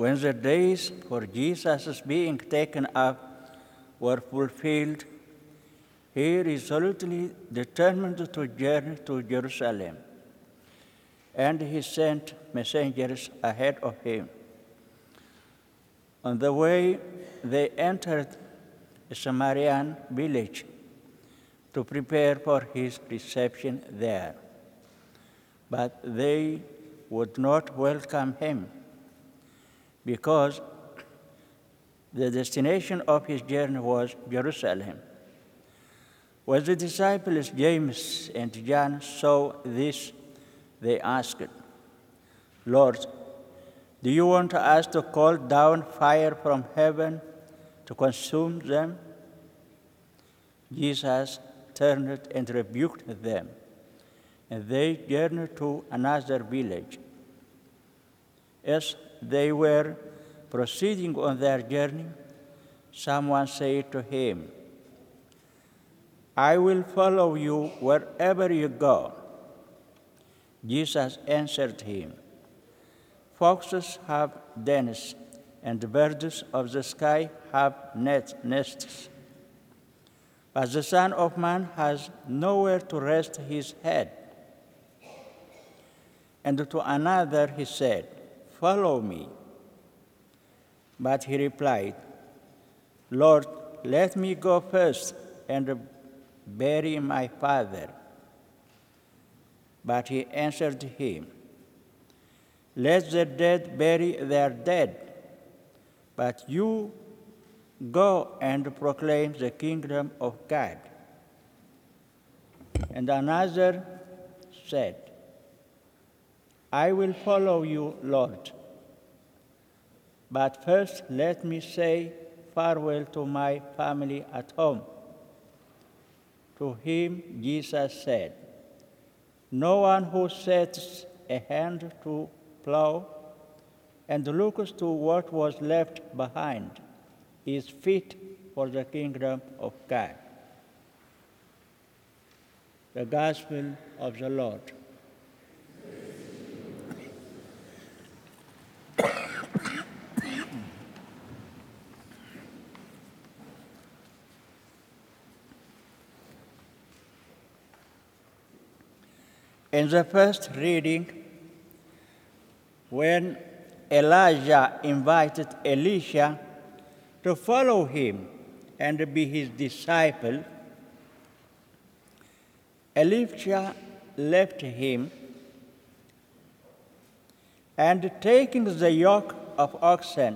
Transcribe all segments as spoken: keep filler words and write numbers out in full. when the days for Jesus' being taken up were fulfilled, he resolutely determined to journey to Jerusalem, and he sent messengers ahead of him. On the way, they entered a Samaritan village to prepare for his reception there, but they would not welcome him, because the destination of his journey was Jerusalem. When the disciples James and John saw this, they asked, "Lord, do you want us to call down fire from heaven to consume them?" Jesus turned and rebuked them, and they journeyed to another village. As they were proceeding on their journey, someone said to him, "I will follow you wherever you go." Jesus answered him, "Foxes have dens, and the birds of the sky have nests, but the Son of Man has nowhere to rest his head." And to another he said, "Follow me." But he replied, "Lord, let me go first and bury my father." But he answered him, "Let the dead bury their dead, but you go and proclaim the kingdom of God." And another said, "I will follow you, Lord, but first let me say farewell to my family at home." To him Jesus said, "No one who sets a hand to plow and looks to what was left behind is fit for the kingdom of God." The Gospel of the Lord. In the first reading, when Elijah invited Elisha to follow him and be his disciple, Elisha left him and, taking the yoke of oxen,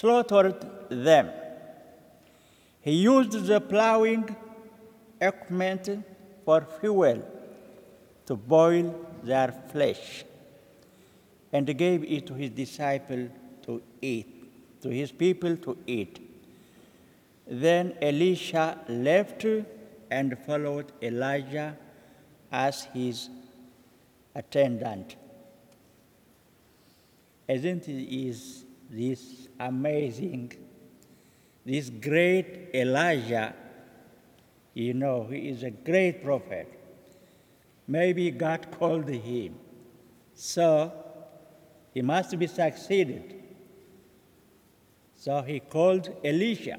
slaughtered them. He used the plowing equipment for fuel to boil their flesh, and gave it to his disciple to eat, to his people to eat. Then Elisha left and followed Elijah as his attendant. Isn't it this amazing, this great Elijah? You know, he is a great prophet. Maybe God called him, so he must be succeeded. So he called Elisha,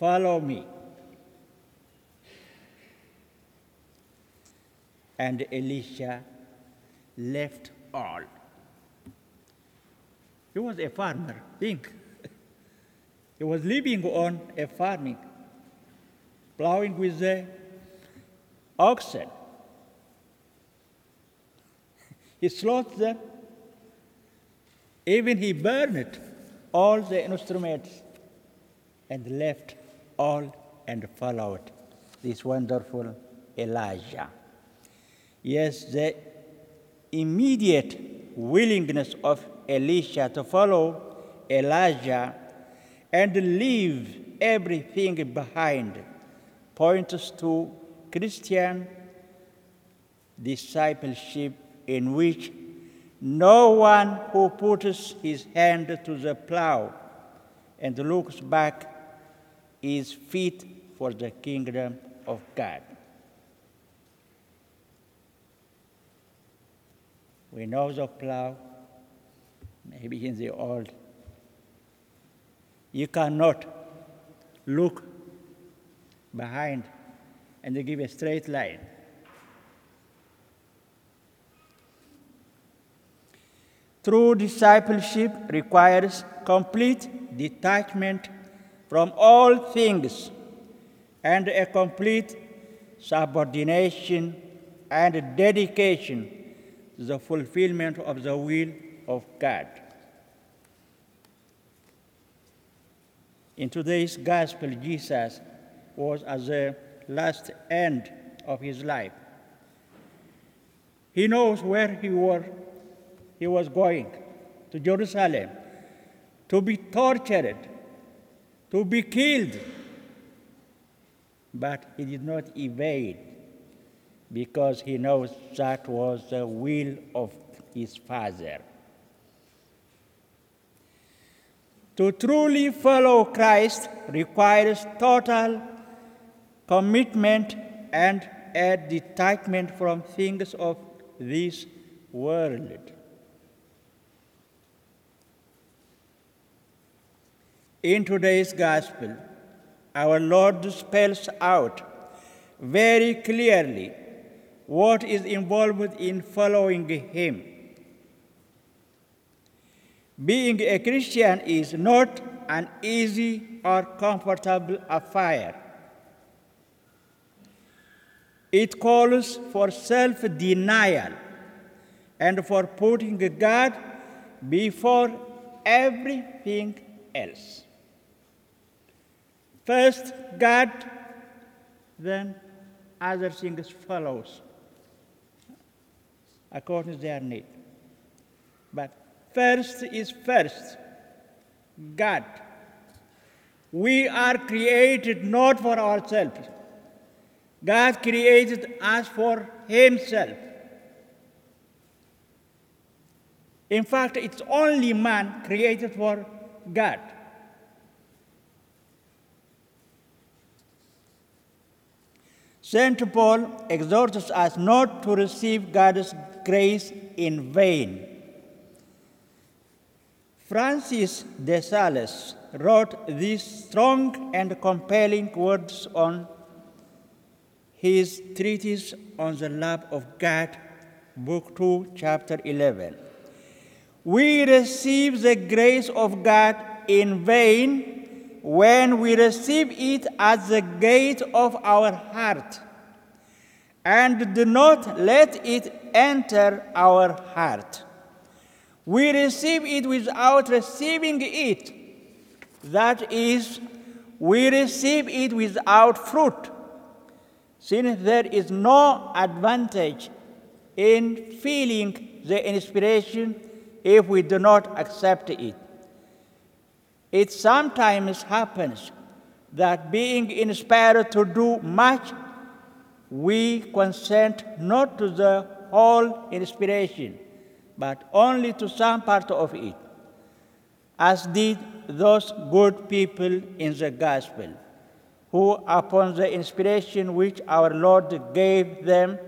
"Follow me." And Elisha left all. He was a farmer, think. He was living on a farming, plowing with the oxen. He slaughtered them, even he burned all the instruments, and left all and followed this wonderful Elijah. Yes, the immediate willingness of Elisha to follow Elijah and leave everything behind points to Christian discipleship, in which no one who puts his hand to the plow and looks back is fit for the kingdom of God. We know the plow, maybe in the old. You cannot look behind and give a straight line. True discipleship requires complete detachment from all things and a complete subordination and dedication to the fulfillment of the will of God. In today's gospel, Jesus was at the last end of his life. He knows where he was. He was going to Jerusalem to be tortured, to be killed. But he did not evade because he knows that was the will of his Father. To truly follow Christ requires total commitment and a detachment from things of this world. In today's gospel, our Lord spells out very clearly what is involved in following him. Being a Christian is not an easy or comfortable affair. It calls for self-denial and for putting God before everything else. First God, then other things follows according to their need. But first is first, God. We are created not for ourselves. God created us for himself. In fact, it's only man created for God. Saint Paul exhorts us not to receive God's grace in vain. Francis de Sales wrote these strong and compelling words on his treatise on the love of God, Book two, Chapter eleven. We receive the grace of God in vain when we receive it at the gate of our heart, and do not let it enter our heart. We receive it without receiving it. That is, we receive it without fruit, since there is no advantage in feeling the inspiration if we do not accept it. It sometimes happens that being inspired to do much, we consent not to the whole inspiration, but only to some part of it, as did those good people in the gospel, who, upon the inspiration which our Lord gave them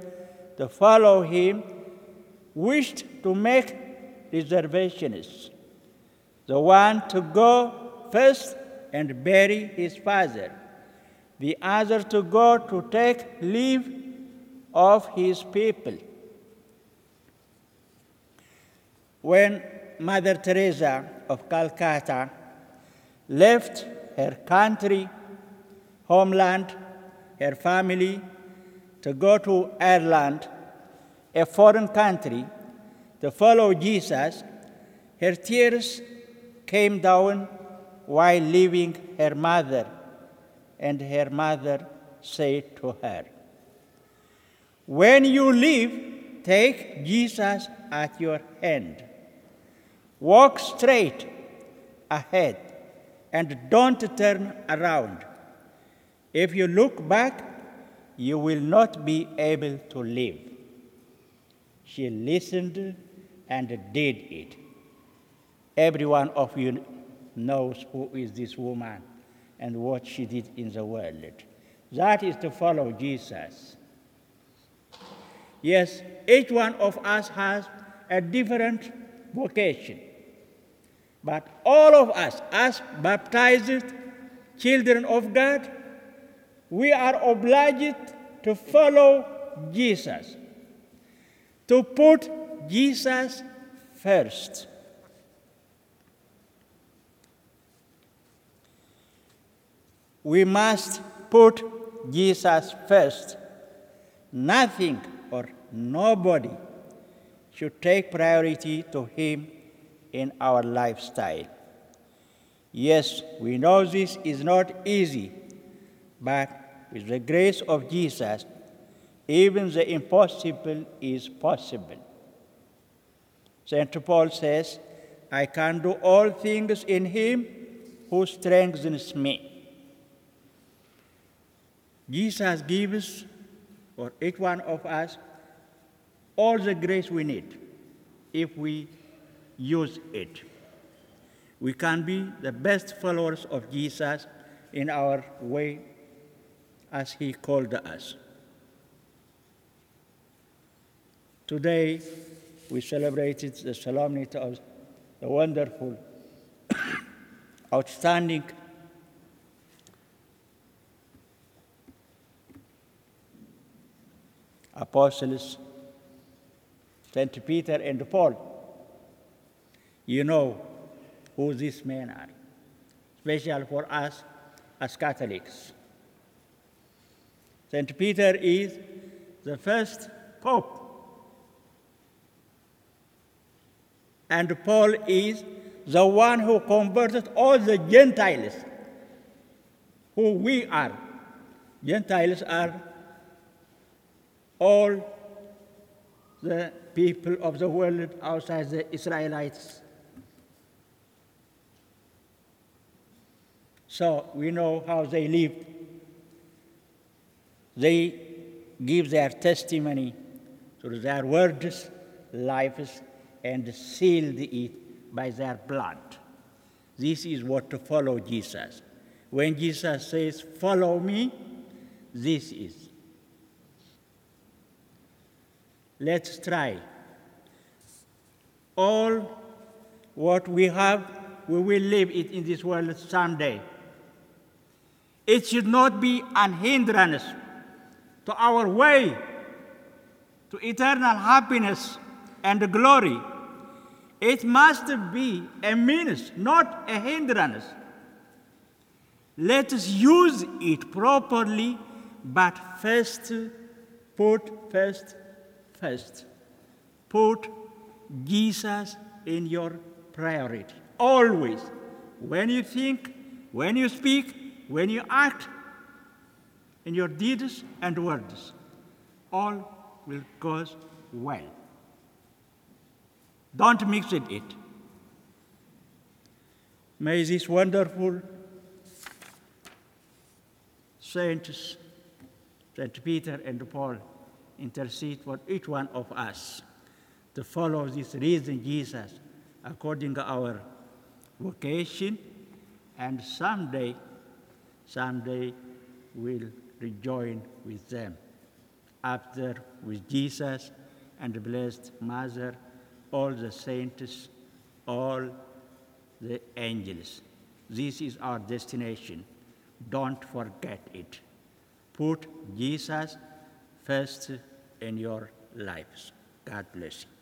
to follow him, wished to make reservations. The one to go first and bury his father, the other to go to take leave of his people. When Mother Teresa of Calcutta left her country, homeland, her family, to go to Ireland, a foreign country, to follow Jesus, her tears came down while leaving her mother, and her mother said to her, "When you leave, take Jesus at your hand. Walk straight ahead and don't turn around. If you look back, you will not be able to live." She listened and did it. Every one of you knows who is this woman and what she did in the world. That is to follow Jesus. Yes, each one of us has a different vocation, But all of us, as baptized children of God, we are obliged to follow Jesus, to put Jesus first. We must put Jesus first. Nothing or nobody should take priority to him in our lifestyle. Yes, we know this is not easy, but with the grace of Jesus, even the impossible is possible. Saint Paul says, I can do all things in him who strengthens me. Jesus gives, or each one of us, all the grace we need if we use it. We can be the best followers of Jesus in our way as he called us. Today, we celebrated the solemnity of the wonderful, outstanding Apostles, Saint Peter and Paul. You know who these men are, special for us as Catholics. Saint Peter is the first Pope, and Paul is the one who converted all the Gentiles, who we are. Gentiles are all the people of the world outside the Israelites. So we know how they lived. They give their testimony through their words, lives, and sealed it by their blood. This is what to follow Jesus. When Jesus says, follow me, this is. Let's try. All what we have, we will leave it in this world someday. It should not be an hindrance to our way to eternal happiness and glory. It must be a means, not a hindrance. Let us use it properly, but first put first First, put Jesus in your priority. Always. When you think, when you speak, when you act, in your deeds and words, all will go well. Don't mix it. it. May this wonderful saints, Saint Peter and Paul, intercede for each one of us to follow this reason Jesus according to our vocation, and someday, someday we'll rejoin with them up there with Jesus and the Blessed Mother, all the saints, all the angels. This is our destination. Don't forget it. Put Jesus first in your lives. God bless you.